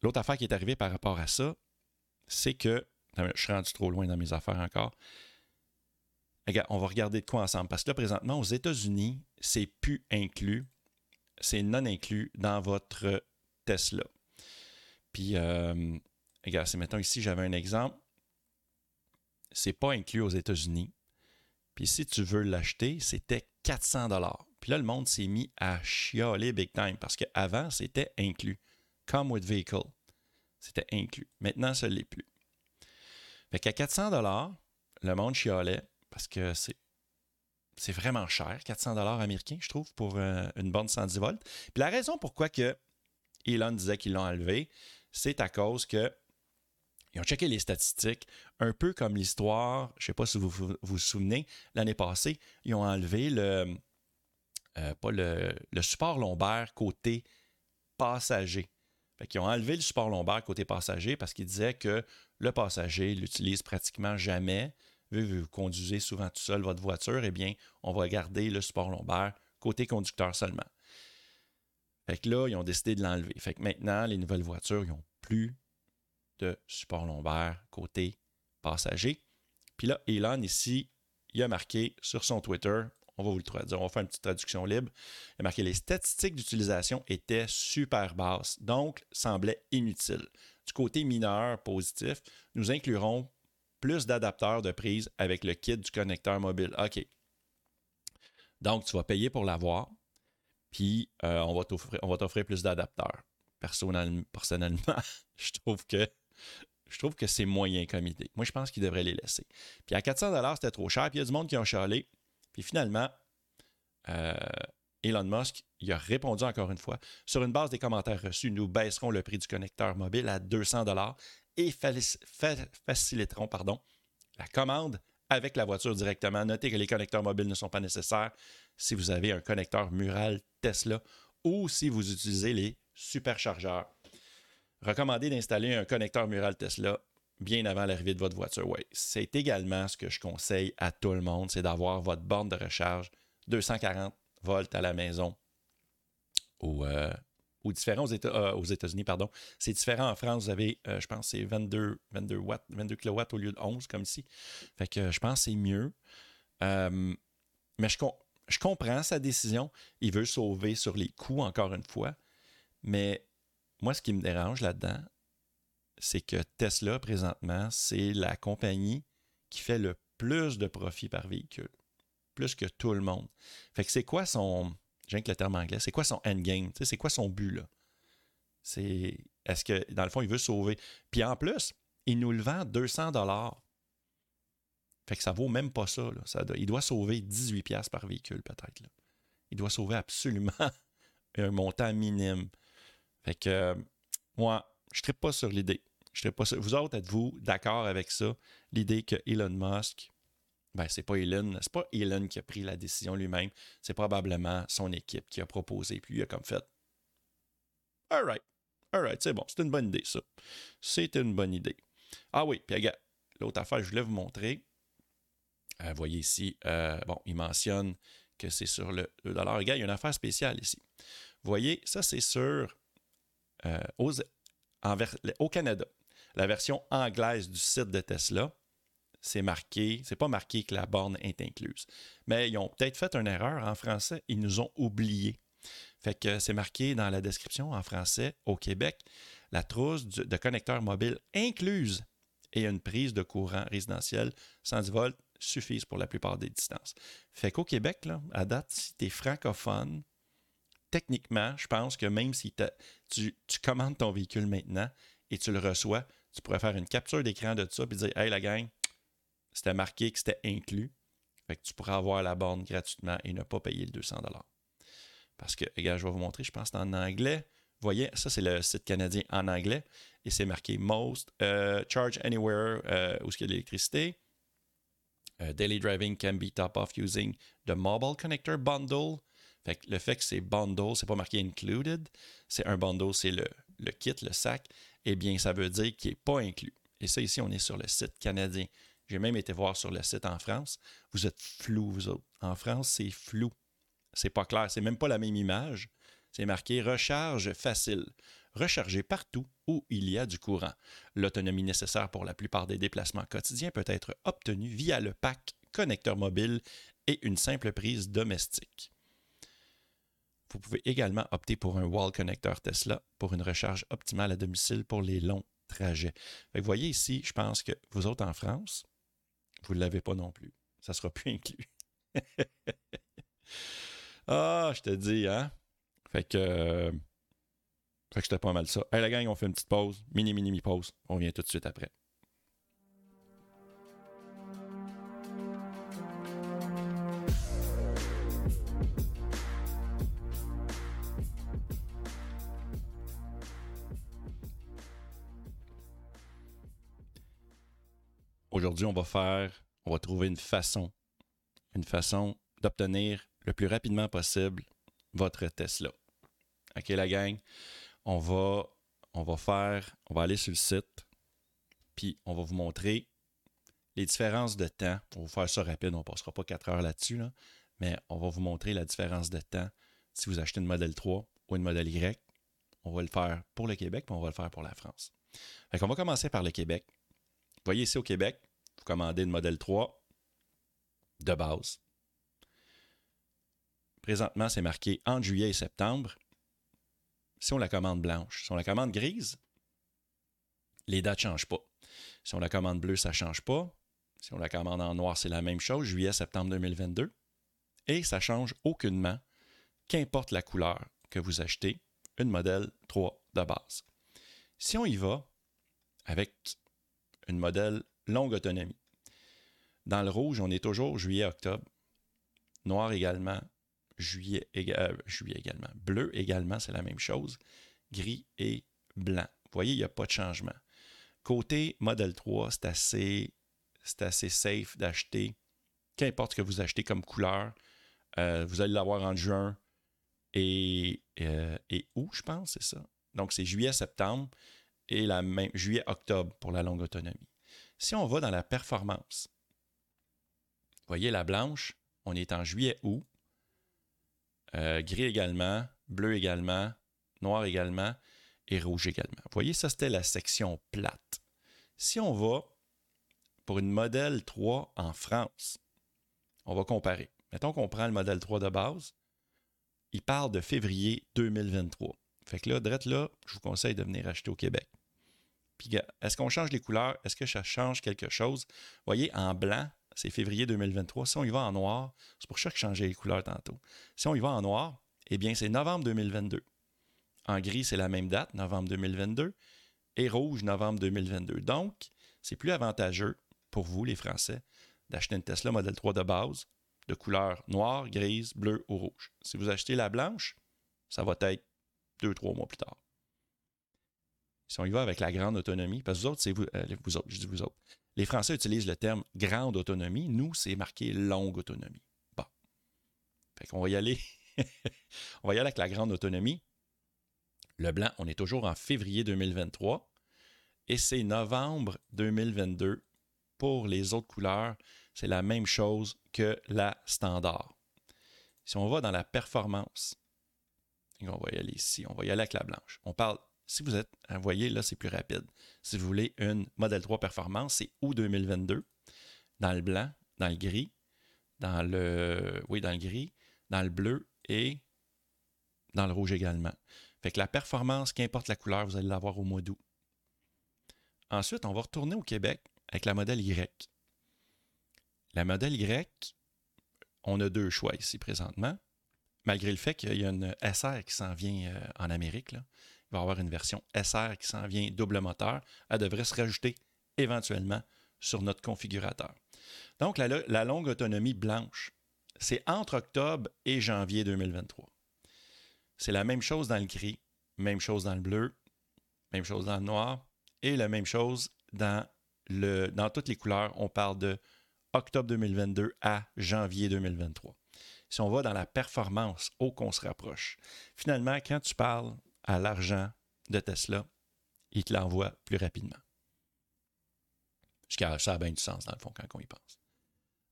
l'autre affaire qui est arrivée par rapport à ça, c'est que... Je suis rendu trop loin dans mes affaires encore. Regarde, on va regarder de quoi ensemble. Parce que là, présentement, aux États-Unis, c'est plus inclus. C'est non inclus dans votre Tesla. Puis, regarde, c'est mettons ici, j'avais un exemple. C'est pas inclus aux États-Unis. Puis si tu veux l'acheter, c'était 400$. Puis là, le monde s'est mis à chialer big time parce qu'avant, c'était inclus. Come with vehicle. C'était inclus. Maintenant, ça ne l'est plus. Fait qu'à 400$, le monde chialait parce que c'est vraiment cher. 400$ américains, je trouve, pour une borne 110 volts. Puis la raison pourquoi que Elon disait qu'ils l'ont enlevé, c'est à cause que ils ont checké les statistiques, un peu comme l'histoire, je ne sais pas si vous souvenez, l'année passée, ils ont enlevé le support lombaire côté passager. Fait qu'ils ont enlevé le support lombaire côté passager parce qu'ils disaient que le passager l'utilise pratiquement jamais. Vu que vous conduisez souvent tout seul votre voiture, eh bien, on va garder le support lombaire côté conducteur seulement. Fait que là, ils ont décidé de l'enlever. Fait que maintenant, les nouvelles voitures, ils n'ont plus de support lombaire côté passager. Puis là, Elon, ici, il a marqué sur son Twitter, on va vous le traduire, on va faire une petite traduction libre, il a marqué « Les statistiques d'utilisation étaient super basses, donc semblaient inutiles. Du côté mineur positif, nous inclurons plus d'adapteurs de prise avec le kit du connecteur mobile. » OK. Donc, tu vas payer pour l'avoir, puis on va t'offrir plus d'adapteurs. Personnellement, je trouve que c'est moyen comme idée. Moi, je pense qu'ils devraient les laisser. Puis à 400$, c'était trop cher. Puis il y a du monde qui ont chialé. Puis finalement, Elon Musk, il a répondu encore une fois. Sur une base des commentaires reçus, nous baisserons le prix du connecteur mobile à 200$ et faciliterons la commande avec la voiture directement. Notez que les connecteurs mobiles ne sont pas nécessaires si vous avez un connecteur mural Tesla ou si vous utilisez les superchargeurs. Recommandé d'installer un connecteur mural Tesla bien avant l'arrivée de votre voiture. Oui, c'est également ce que je conseille à tout le monde, c'est d'avoir votre borne de recharge 240 volts à la maison. Aux États-Unis, pardon. C'est différent en France, vous avez, je pense, c'est 22 kW au lieu de 11, comme ici. Fait que je pense que c'est mieux. Mais je comprends sa décision. Il veut sauver sur les coûts, encore une fois. Mais moi, ce qui me dérange là-dedans, c'est que Tesla, présentement, c'est la compagnie qui fait le plus de profit par véhicule, plus que tout le monde. Fait que c'est quoi son... J'aime que le terme anglais. C'est quoi son endgame? T'sais, c'est quoi son but, là? C'est... Est-ce que, dans le fond, il veut sauver? Puis en plus, il nous le vend 200$. Fait que ça vaut même pas ça, là. Il doit sauver 18$ par véhicule, peut-être, là. Il doit sauver absolument un montant minime. Fait que moi, je ne trippe pas sur l'idée. Vous autres, êtes-vous d'accord avec ça? L'idée que Elon Musk... Ben, c'est pas Elon qui a pris la décision lui-même, c'est probablement son équipe qui a proposé, puis il a comme fait « All right, c'est bon, c'est une bonne idée, ça. C'est une bonne idée. » Ah oui, puis regarde, l'autre affaire, je voulais vous montrer. Vous voyez ici, bon, il mentionne que c'est sur le $. Regarde, il y a une affaire spéciale ici. Vous voyez, ça, c'est sur au Canada. La version anglaise du site de Tesla. C'est marqué, c'est pas marqué que la borne est incluse. Mais ils ont peut-être fait une erreur en français, ils nous ont oubliés. Fait que c'est marqué dans la description en français au Québec, la trousse de connecteurs mobiles incluse et une prise de courant résidentiel 110 volts suffisent pour la plupart des distances. Fait qu'au Québec, là, à date, si tu es francophone, techniquement, je pense que même si tu commandes ton véhicule maintenant et tu le reçois, tu pourrais faire une capture d'écran de ça et dire « Hey la gang, c'était marqué que c'était inclus. » Fait que tu pourras avoir la borne gratuitement et ne pas payer le 200$. Parce que, regarde, je vais vous montrer, je pense que c'est en anglais. Vous voyez, ça, c'est le site canadien en anglais. Et c'est marqué « Most charge anywhere où il y a de l'électricité. Daily driving can be top off using the mobile connector bundle. » Fait que le fait que c'est « bundle », c'est pas marqué « included ». C'est un bundle, c'est le kit, le sac. Eh bien, ça veut dire qu'il n'est pas inclus. Et ça, ici, on est sur le site canadien. J'ai même été voir sur le site en France. Vous êtes flous, vous autres. En France, c'est flou. C'est pas clair. C'est même pas la même image. C'est marqué « Recharge facile ». Recharger partout où il y a du courant. L'autonomie nécessaire pour la plupart des déplacements quotidiens peut être obtenue via le pack connecteur mobile et une simple prise domestique. Vous pouvez également opter pour un wall connecteur Tesla pour une recharge optimale à domicile pour les longs trajets. Fait que vous voyez ici, je pense que vous autres en France, vous ne l'avez pas non plus. Ça ne sera plus inclus. Ah, je te dis, hein? Fait que c'était pas mal ça. Hey, la gang, on fait une petite pause. Mini pause. On revient tout de suite après. Aujourd'hui, on va trouver une façon d'obtenir le plus rapidement possible votre Tesla. OK, la gang, on va aller sur le site, puis on va vous montrer les différences de temps. On va vous faire ça rapide, on ne passera pas 4 heures là-dessus, là, mais on va vous montrer la différence de temps si vous achetez une Model 3 ou une Model Y. On va le faire pour le Québec, puis on va le faire pour la France. Fait qu'on va commencer par le Québec. Vous voyez ici au Québec, vous commandez une Model 3 de base. Présentement, c'est marqué entre juillet et septembre. Si on la commande blanche, si on la commande grise, les dates ne changent pas. Si on la commande bleue, ça ne change pas. Si on la commande en noir, c'est la même chose, juillet-septembre 2022. Et ça ne change aucunement, qu'importe la couleur que vous achetez, une Model 3 de base. Si on y va avec... une modèle longue autonomie. Dans le rouge, on est toujours juillet-octobre. Noir également. Juillet également. Bleu également, c'est la même chose. Gris et blanc. Vous voyez, il n'y a pas de changement. Côté modèle 3, c'est assez safe d'acheter. Qu'importe ce que vous achetez comme couleur, vous allez l'avoir en juin et août, je pense, c'est ça. Donc, c'est juillet-septembre. Et la même juillet-octobre pour la longue autonomie. Si on va dans la performance, vous voyez la blanche, on est en juillet-août, gris également, bleu également, noir également et rouge également. Vous voyez, ça c'était la section plate. Si on va pour une modèle 3 en France, on va comparer. Mettons qu'on prend le modèle 3 de base, il part de février 2023. Fait que là, drette là, je vous conseille de venir acheter au Québec. Puis, est-ce qu'on change les couleurs? Est-ce que ça change quelque chose? Vous voyez, en blanc, c'est février 2023. Si on y va en noir, c'est pour ça que je changeais les couleurs tantôt. Si on y va en noir, eh bien, c'est novembre 2022. En gris, c'est la même date, novembre 2022. Et rouge, novembre 2022. Donc, c'est plus avantageux pour vous, les Français, d'acheter une Tesla Model 3 de base, de couleur noire, grise, bleue ou rouge. Si vous achetez la blanche, ça va être 2-3 mois plus tard. Si on y va avec la grande autonomie, parce que vous autres, c'est vous, vous autres, je dis vous autres. Les Français utilisent le terme grande autonomie. Nous, c'est marqué longue autonomie. Bon. Fait qu'on va y aller. On va y aller avec la grande autonomie. Le blanc, on est toujours en février 2023 et c'est novembre 2022. Pour les autres couleurs, c'est la même chose que la standard. Si on va dans la performance, et on va y aller ici, on va y aller avec la blanche. On parle, si vous êtes, vous voyez, là, c'est plus rapide. Si vous voulez une Model 3 performance, c'est août 2022, dans le blanc, dans le gris, dans le gris, dans le bleu et dans le rouge également. Fait que la performance, qu'importe la couleur, vous allez l'avoir au mois d'août. Ensuite, on va retourner au Québec avec la modèle Y. La modèle Y, on a deux choix ici présentement, malgré le fait qu'il y a une SR qui s'en vient en Amérique. Là. Il va y avoir une version SR qui s'en vient double moteur. Elle devrait se rajouter éventuellement sur notre configurateur. Donc, la longue autonomie blanche, c'est entre octobre et janvier 2023. C'est la même chose dans le gris, même chose dans le bleu, même chose dans le noir et la même chose dans toutes les couleurs. On parle de octobre 2022 à janvier 2023. Si on va dans la performance, qu'on se rapproche. Finalement, quand tu parles à l'argent de Tesla, il te l'envoie plus rapidement. Jusqu'à ça a bien du sens, dans le fond, quand on y pense.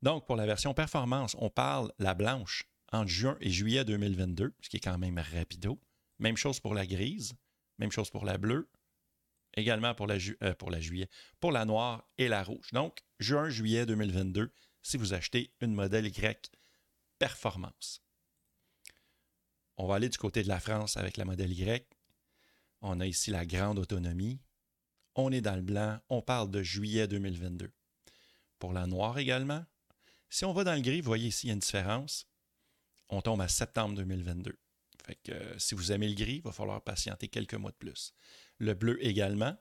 Donc, pour la version performance, on parle la blanche entre juin et juillet 2022, ce qui est quand même rapido. Même chose pour la grise, même chose pour la bleue, également pour la noire et la rouge. Donc, juin-juillet 2022, si vous achetez une modèle Y performance. On va aller du côté de la France avec la modèle Y. On a ici la grande autonomie. On est dans le blanc. On parle de juillet 2022. Pour la noire également. Si on va dans le gris, vous voyez ici, il y a une différence. On tombe à septembre 2022. Fait que si vous aimez le gris, il va falloir patienter quelques mois de plus. Le bleu également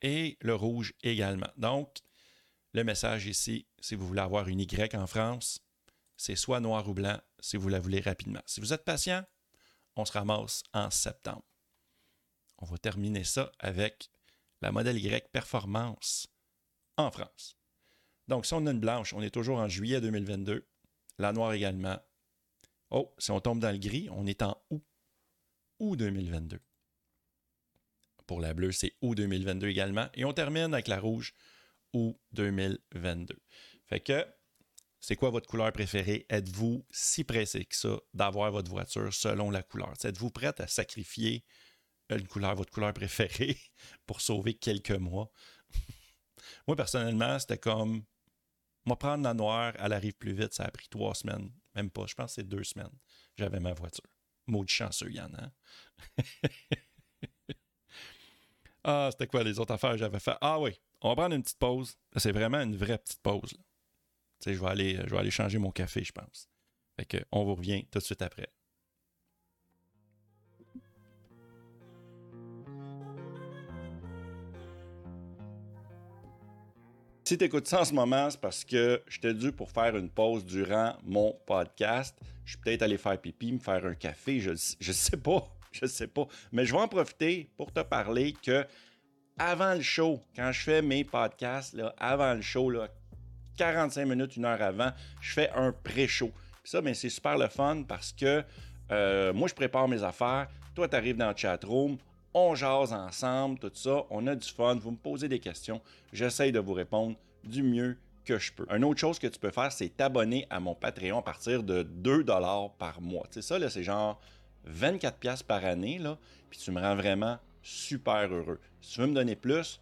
et le rouge également. Donc, le message ici, si vous voulez avoir une Y en France, c'est soit noir ou blanc si vous la voulez rapidement. Si vous êtes patient, on se ramasse en septembre. On va terminer ça avec la modèle Y performance en France. Donc, si on a une blanche, on est toujours en juillet 2022. La noire également. Si on tombe dans le gris, on est en août 2022. Pour la bleue, c'est août 2022 également. Et on termine avec la rouge, août 2022. Fait que, c'est quoi votre couleur préférée? Êtes-vous si pressé que ça d'avoir votre voiture selon la couleur? Êtes-vous prête à sacrifier votre couleur préférée pour sauver quelques mois? Moi, personnellement, c'était comme, moi, prendre la noire, elle arrive plus vite. Ça a pris 3 semaines. Même pas, je pense que c'est 2 semaines. J'avais ma voiture. Maudit chanceux, Yann, hein? Ah, c'était quoi les autres affaires que j'avais fait? Ah oui, on va prendre une petite pause. C'est vraiment une vraie petite pause. Là. Tu sais, je vais aller changer mon café, je pense. Fait que on vous revient tout de suite après. Si tu écoutes ça en ce moment, c'est parce que j'étais dû pour faire une pause durant mon podcast. Je suis peut-être allé faire pipi, me faire un café, je sais pas. Mais je vais en profiter pour te parler que avant le show, quand je fais mes podcasts, là, avant le show, là, 45 minutes, 1 heure avant, je fais un pré-show. Puis ça, bien, c'est super le fun parce que moi, je prépare mes affaires. Toi, tu arrives dans le chatroom. On jase ensemble, tout ça, on a du fun, vous me posez des questions, j'essaye de vous répondre du mieux que je peux. Une autre chose que tu peux faire, c'est t'abonner à mon Patreon à partir de 2$ par mois. Tu sais, ça, là, c'est genre 24$ par année, là, puis tu me rends vraiment super heureux. Si tu veux me donner plus,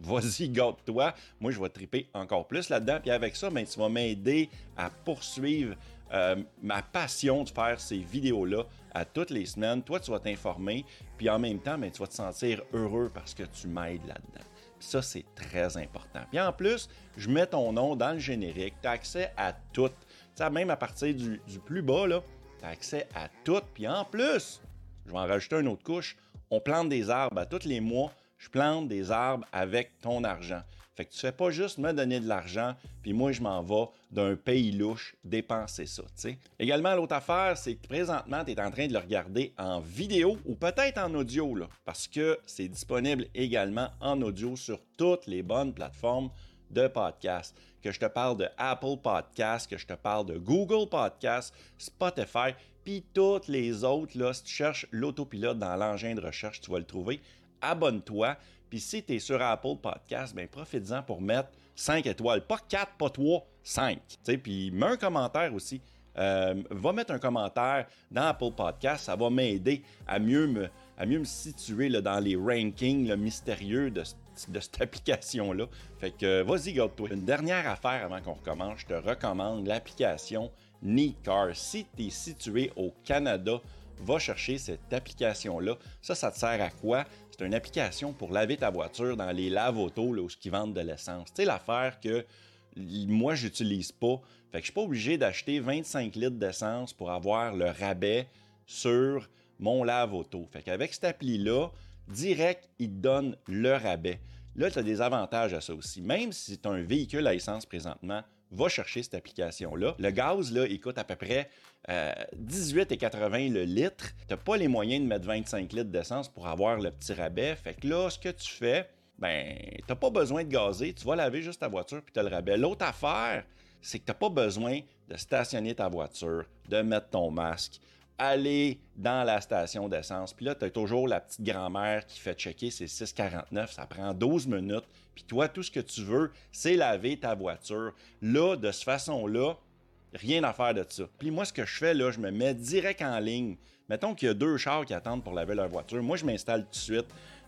vas-y, garde-toi. Moi, je vais triper encore plus là-dedans, puis avec ça, ben, tu vas m'aider à poursuivre ma passion de faire ces vidéos-là à toutes les semaines. Toi, tu vas t'informer, puis en même temps, ben, tu vas te sentir heureux parce que tu m'aides là-dedans. Puis ça, c'est très important. Puis en plus, je mets ton nom dans le générique. Tu as accès à tout. Tu sais, même à partir du plus bas, là, tu as accès à tout. Puis en plus, je vais en rajouter une autre couche. On plante des arbres à tous les mois. Je plante des arbres avec ton argent. Fait que tu ne fais pas juste me donner de l'argent, puis moi, je m'en vais d'un pays louche dépenser ça, tu sais. Également, l'autre affaire, c'est que présentement, tu es en train de le regarder en vidéo ou peut-être en audio, là, parce que c'est disponible également en audio sur toutes les bonnes plateformes de podcast. Que je te parle de Apple Podcast, que je te parle de Google Podcast, Spotify, puis toutes les autres, là, si tu cherches l'autopilote dans l'engin de recherche, tu vas le trouver. Abonne-toi. Puis si tu es sur Apple Podcast, ben profite-en pour mettre 5 étoiles. Pas 4, pas 3, 5. Puis mets un commentaire aussi. Va mettre un commentaire dans Apple Podcast. Ça va m'aider à mieux me situer là, dans les rankings là, mystérieux de cette application-là. Fait que vas-y, garde-toi. Une dernière affaire avant qu'on recommence. Je te recommande l'application NeCar. Si tu es situé au Canada, va chercher cette application-là. Ça te sert à quoi? C'est une application pour laver ta voiture dans les lave-auto là, où ils vendent de l'essence. Tu sais, l'affaire que moi, je n'utilise pas. Fait que je ne suis pas obligé d'acheter 25 litres d'essence pour avoir le rabais sur mon lave-auto. Fait qu'avec cette appli-là, direct, il te donne le rabais. Là, tu as des avantages à ça aussi. Même si tu as un véhicule à essence présentement, va chercher cette application-là. Le gaz, là, il coûte à peu près 18,80 le litre. Tu n'as pas les moyens de mettre 25 litres d'essence pour avoir le petit rabais. Fait que là, ce que tu fais, ben, tu n'as pas besoin de gazer. Tu vas laver juste ta voiture puis tu as le rabais. L'autre affaire, c'est que tu n'as pas besoin de stationner ta voiture, de mettre ton masque, aller dans la station d'essence. Puis là, tu as toujours la petite grand-mère qui fait checker ses 6,49. Ça prend 12 minutes. Puis toi, tout ce que tu veux, c'est laver ta voiture. Là, de cette façon-là, rien à faire de ça. Puis moi, ce que je fais, là, je me mets direct en ligne. Mettons qu'il y a deux chars qui attendent pour laver leur voiture. Moi, je m'installe tout de suite.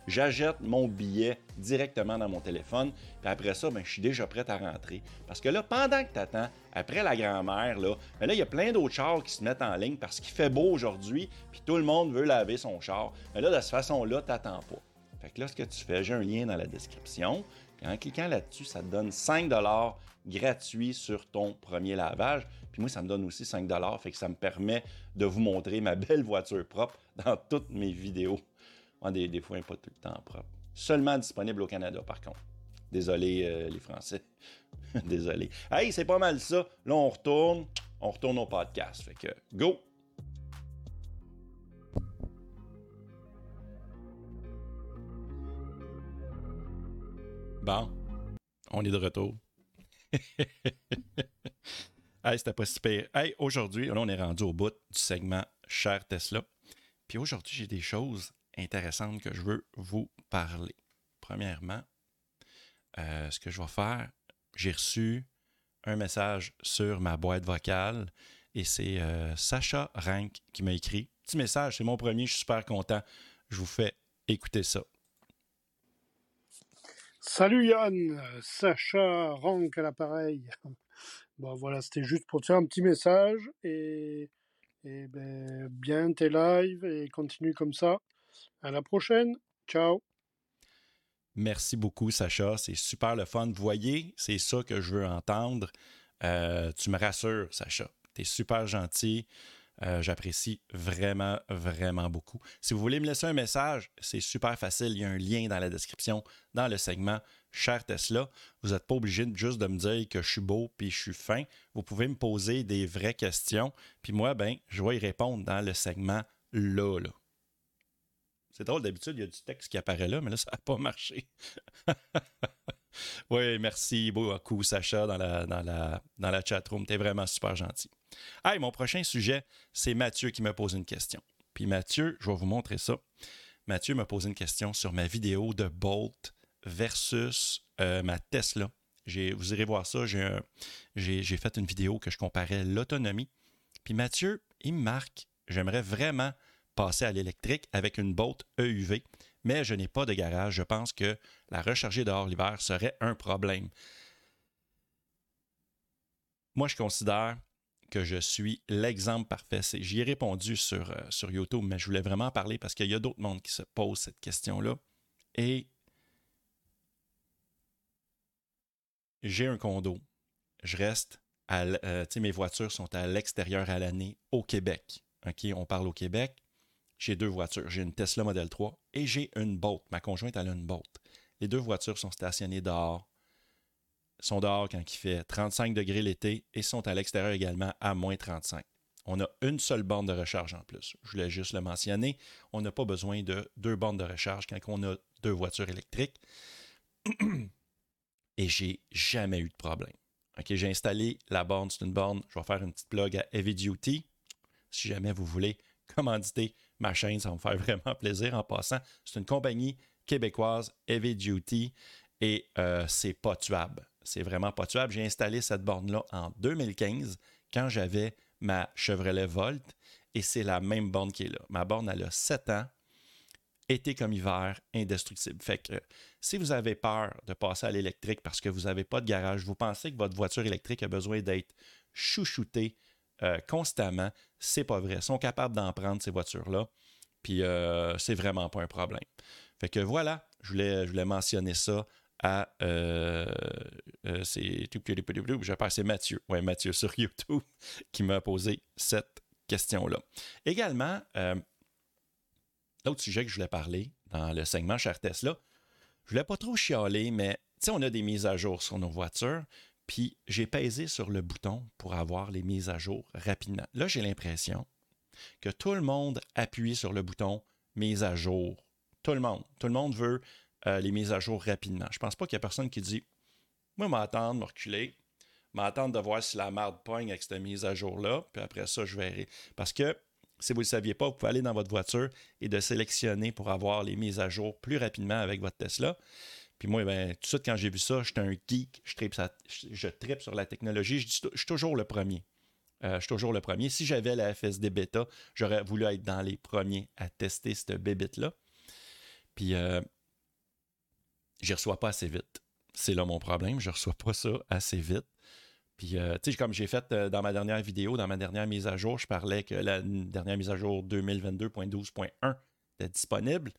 J'achète mon billet directement dans mon téléphone. Puis après ça, ben, je suis déjà prêt à rentrer. Parce que là, pendant que tu attends, après la grand-mère, là, ben là, il y a plein d'autres chars qui se mettent en ligne parce qu'il fait beau aujourd'hui. Puis tout le monde veut laver son char. Mais là, de cette façon-là, tu n'attends pas. Fait que là, ce que tu fais, j'ai un lien dans la description. Puis en cliquant là-dessus, ça te donne 5 $ gratuit sur ton premier lavage. Puis moi, ça me donne aussi 5 $ fait que ça me permet de vous montrer ma belle voiture propre dans toutes mes vidéos. Moi, des fois, pas tout le temps propre. Seulement disponible au Canada, par contre. Désolé, les Français. Désolé. Hey, c'est pas mal ça. Là, on retourne au podcast. Fait que go! Bon, on est de retour. Hey, c'était pas si pire. Hey, aujourd'hui, là, on est rendu au bout du segment Cher Tesla. Puis aujourd'hui, j'ai des choses intéressantes que je veux vous parler. Premièrement, ce que je vais faire, j'ai reçu un message sur ma boîte vocale et c'est Sacha Rank qui m'a écrit. Petit message, c'est mon premier, je suis super content. Je vous fais écouter ça. Salut Yann, Sacha Rank à l'appareil. Bon voilà, c'était juste pour te faire un petit message et ben, bien tes lives et continue comme ça. À la prochaine, ciao. Merci beaucoup Sacha, c'est super le fun. Vous voyez, c'est ça que je veux entendre. Tu me rassures Sacha, t'es super gentil. J'apprécie vraiment, vraiment beaucoup. Si vous voulez me laisser un message, c'est super facile. Il y a un lien dans la description, dans le segment « Cher Tesla ». Vous n'êtes pas obligé juste de me dire que je suis beau puis je suis fin. Vous pouvez me poser des vraies questions. Puis moi, ben, je vais y répondre dans le segment « là, là ». C'est drôle, d'habitude, il y a du texte qui apparaît là, mais là, ça n'a pas marché. Oui, merci beaucoup, Sacha, dans la chatroom. Tu es vraiment super gentil. Hey, mon prochain sujet, c'est Mathieu qui me pose une question. Puis Mathieu, je vais vous montrer ça. Mathieu m'a posé une question sur ma vidéo de Bolt versus ma Tesla. Vous irez voir ça, j'ai fait une vidéo que je comparais l'autonomie. Puis Mathieu, il me marque, j'aimerais vraiment passer à l'électrique avec une Bolt EUV, mais je n'ai pas de garage. Je pense que la recharger dehors l'hiver serait un problème. Moi, je considère que je suis l'exemple parfait. J'y ai répondu sur YouTube, mais je voulais vraiment en parler parce qu'il y a d'autres mondes qui se posent cette question-là. Et j'ai un condo. Je reste à... mes voitures sont à l'extérieur à l'année au Québec. OK, on parle au Québec. J'ai deux voitures. J'ai une Tesla Model 3 et j'ai une boat. Ma conjointe, elle a une boat. Les deux voitures sont stationnées dehors. Sont dehors quand il fait 35 degrés l'été et sont à l'extérieur également à moins 35. On a une seule borne de recharge en plus. Je voulais juste le mentionner. On n'a pas besoin de deux bornes de recharge quand on a deux voitures électriques. Et j'ai jamais eu de problème. Okay, j'ai installé la borne. C'est une borne. Je vais faire une petite plug à Heavy Duty. Si jamais vous voulez commanditer ma chaîne, ça va me faire vraiment plaisir. En passant, c'est une compagnie québécoise, Heavy Duty, et c'est pas tuable. C'est vraiment pas tuable. J'ai installé cette borne-là en 2015 quand j'avais ma Chevrolet Volt et c'est la même borne qui est là. Ma borne, elle a 7 ans, été comme hiver, indestructible. Fait que si vous avez peur de passer à l'électrique parce que vous n'avez pas de garage, vous pensez que votre voiture électrique a besoin d'être chouchoutée constamment, c'est pas vrai. Ils sont capables d'en prendre ces voitures-là, puis c'est vraiment pas un problème. Fait que voilà, je voulais mentionner ça. C'est Mathieu. Ouais, Mathieu sur YouTube qui m'a posé cette question-là. Également, l'autre sujet que je voulais parler dans le segment Cher Tesla, je voulais pas trop chialer, mais tu sais, on a des mises à jour sur nos voitures, puis j'ai pesé sur le bouton pour avoir les mises à jour rapidement. Là, j'ai l'impression que tout le monde appuie sur le bouton mise à jour. Tout le monde veut les mises à jour rapidement. Je pense pas qu'il y a personne qui dit « Moi, m'attendre, me reculer, m'attendre de voir si la merde pogne avec cette mise à jour-là, puis après ça, je verrai. » Parce que, si vous ne le saviez pas, vous pouvez aller dans votre voiture et de sélectionner pour avoir les mises à jour plus rapidement avec votre Tesla. Puis moi, tout de suite, quand j'ai vu ça, j'étais un geek, je trippe sur la technologie. Je suis toujours le premier. Si j'avais la FSD Beta, j'aurais voulu être dans les premiers à tester cette bébite-là. Puis... je ne reçois pas assez vite. C'est là mon problème, je ne reçois pas ça assez vite. Puis, tu sais, comme j'ai fait dans ma dernière vidéo, dans ma dernière mise à jour, je parlais que la dernière mise à jour 2022.12.1 était disponible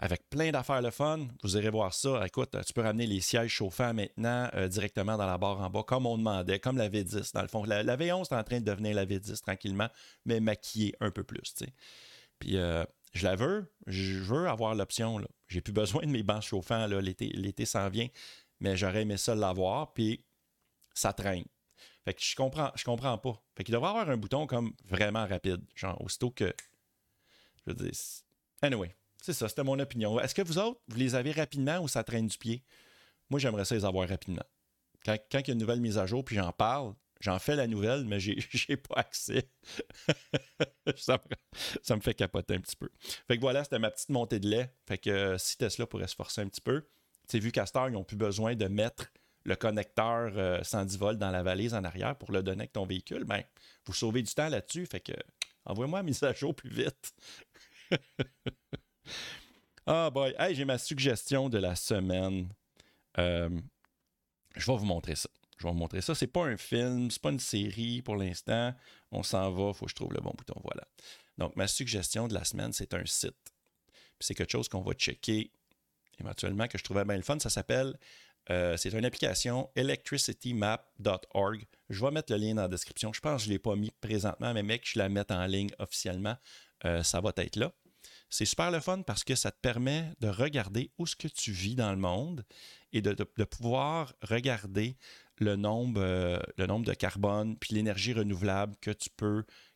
avec plein d'affaires le fun. Vous irez voir ça. Écoute, tu peux ramener les sièges chauffants maintenant directement dans la barre en bas, comme on demandait, comme la V10. Dans le fond, la V11 est en train de devenir la V10 tranquillement, mais maquillée un peu plus, tu sais. Puis... je la veux, je veux avoir l'option. Je n'ai plus besoin de mes bancs chauffants, là, l'été s'en vient, mais j'aurais aimé ça l'avoir, puis ça traîne. Fait que je comprends pas. Fait qu'il devrait avoir un bouton comme vraiment rapide, genre aussitôt que... Je veux dire... Anyway, c'est ça, c'était mon opinion. Est-ce que vous autres, vous les avez rapidement ou ça traîne du pied? Moi, j'aimerais ça les avoir rapidement. Quand il y a une nouvelle mise à jour, puis j'en parle... J'en fais la nouvelle, mais j'ai pas accès. ça me fait capoter un petit peu. Fait que voilà, c'était ma petite montée de lait. Fait que si Tesla pourrait se forcer un petit peu, tu sais, vu qu'à cette heure, ils n'ont plus besoin de mettre le connecteur 110 volts dans la valise en arrière pour le donner avec ton véhicule, bien, vous sauvez du temps là-dessus. Fait que envoie-moi la mise à jour plus vite. Ah boy, hey, j'ai ma suggestion de la semaine. Je vais vous montrer ça. Je vais vous montrer ça. C'est pas un film, c'est pas une série pour l'instant. On s'en va, il faut que je trouve le bon bouton. Voilà. Donc, ma suggestion de la semaine, c'est un site. Puis c'est quelque chose qu'on va checker éventuellement, que je trouvais bien le fun. Ça s'appelle, c'est une application electricitymap.org. Je vais mettre le lien dans la description. Je pense que je ne l'ai pas mis présentement, mais mec, je la mets en ligne officiellement. Ça va être là. C'est super le fun parce que ça te permet de regarder où ce que tu vis dans le monde et de pouvoir regarder le nombre de carbone puis l'énergie renouvelable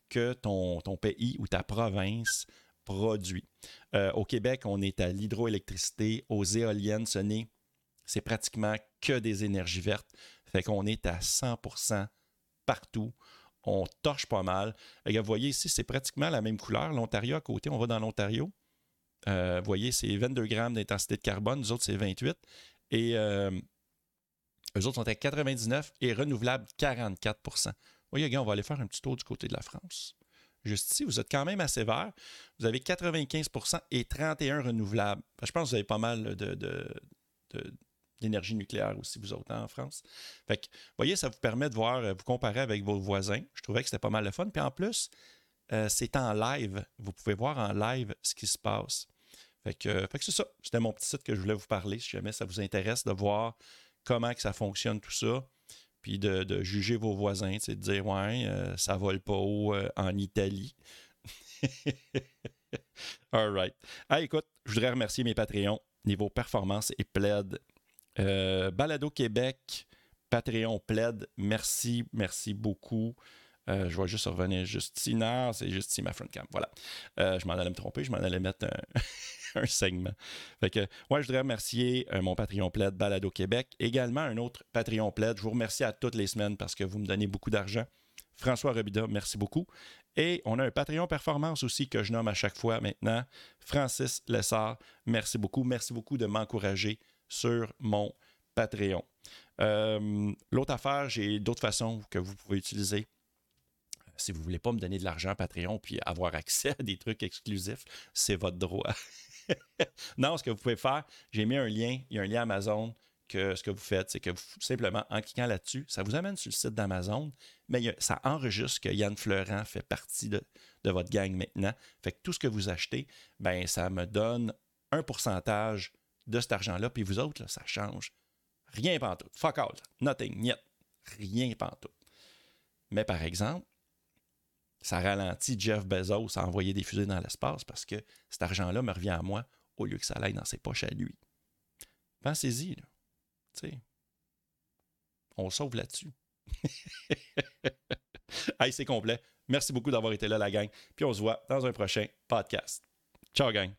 que ton pays ou ta province produit. Au Québec, on est à l'hydroélectricité, aux éoliennes, c'est pratiquement que des énergies vertes. Fait qu'on est à 100% partout. On torche pas mal. Vous voyez ici, c'est pratiquement la même couleur. L'Ontario à côté, on va dans l'Ontario. Vous voyez, c'est 22 grammes d'intensité de carbone. Nous autres, c'est 28. Et eux autres sont à 99 et renouvelables 44 %. Voyez, gars, on va aller faire un petit tour du côté de la France. Juste ici, vous êtes quand même assez vert. Vous avez 95 % et 31 renouvelables. Je pense que vous avez pas mal l'énergie nucléaire aussi, vous autres, en France. Fait que, vous voyez, ça vous permet de voir, vous comparer avec vos voisins. Je trouvais que c'était pas mal le fun. Puis en plus, c'est en live. Vous pouvez voir en live ce qui se passe. Fait que c'est ça. C'était mon petit site que je voulais vous parler, si jamais ça vous intéresse de voir comment que ça fonctionne tout ça. Puis de juger vos voisins, de dire « Ouais, ça vole pas haut en Italie. » All right. Ah, écoute, je voudrais remercier mes Patreons, niveau performance et plaid. Balado Québec, Patreon plaid, merci beaucoup. Je vais juste revenir juste ici. Non, c'est juste ici ma frontcam. Voilà. Je m'en allais me tromper, je m'en allais mettre un, un segment. Fait que, ouais, je voudrais remercier mon Patreon plaid Balado Québec. Également, un autre Patreon plaid. Je vous remercie à toutes les semaines parce que vous me donnez beaucoup d'argent. François Robida, merci beaucoup. Et on a un Patreon performance aussi que je nomme à chaque fois maintenant. Francis Lessard, merci beaucoup. Merci beaucoup de m'encourager sur mon Patreon. L'autre affaire, j'ai d'autres façons que vous pouvez utiliser. Si vous ne voulez pas me donner de l'argent Patreon puis avoir accès à des trucs exclusifs, c'est votre droit. Non, ce que vous pouvez faire, j'ai mis un lien, il y a un lien Amazon, que ce que vous faites, c'est que vous, simplement, en cliquant là-dessus, ça vous amène sur le site d'Amazon, mais ça enregistre que Yann Fleurant fait partie de votre gang maintenant. Fait que tout ce que vous achetez, ben ça me donne un pourcentage de cet argent-là, puis vous autres, là, ça change. Rien pantoute. Fuck all. Nothing. Yet. Rien pantoute. Mais par exemple, ça ralentit Jeff Bezos à envoyer des fusées dans l'espace parce que cet argent-là me revient à moi au lieu que ça aille dans ses poches à lui. Pensez-y, là. T'sais, on sauve là-dessus. Hey, c'est complet. Merci beaucoup d'avoir été là, la gang. Puis on se voit dans un prochain podcast. Ciao, gang.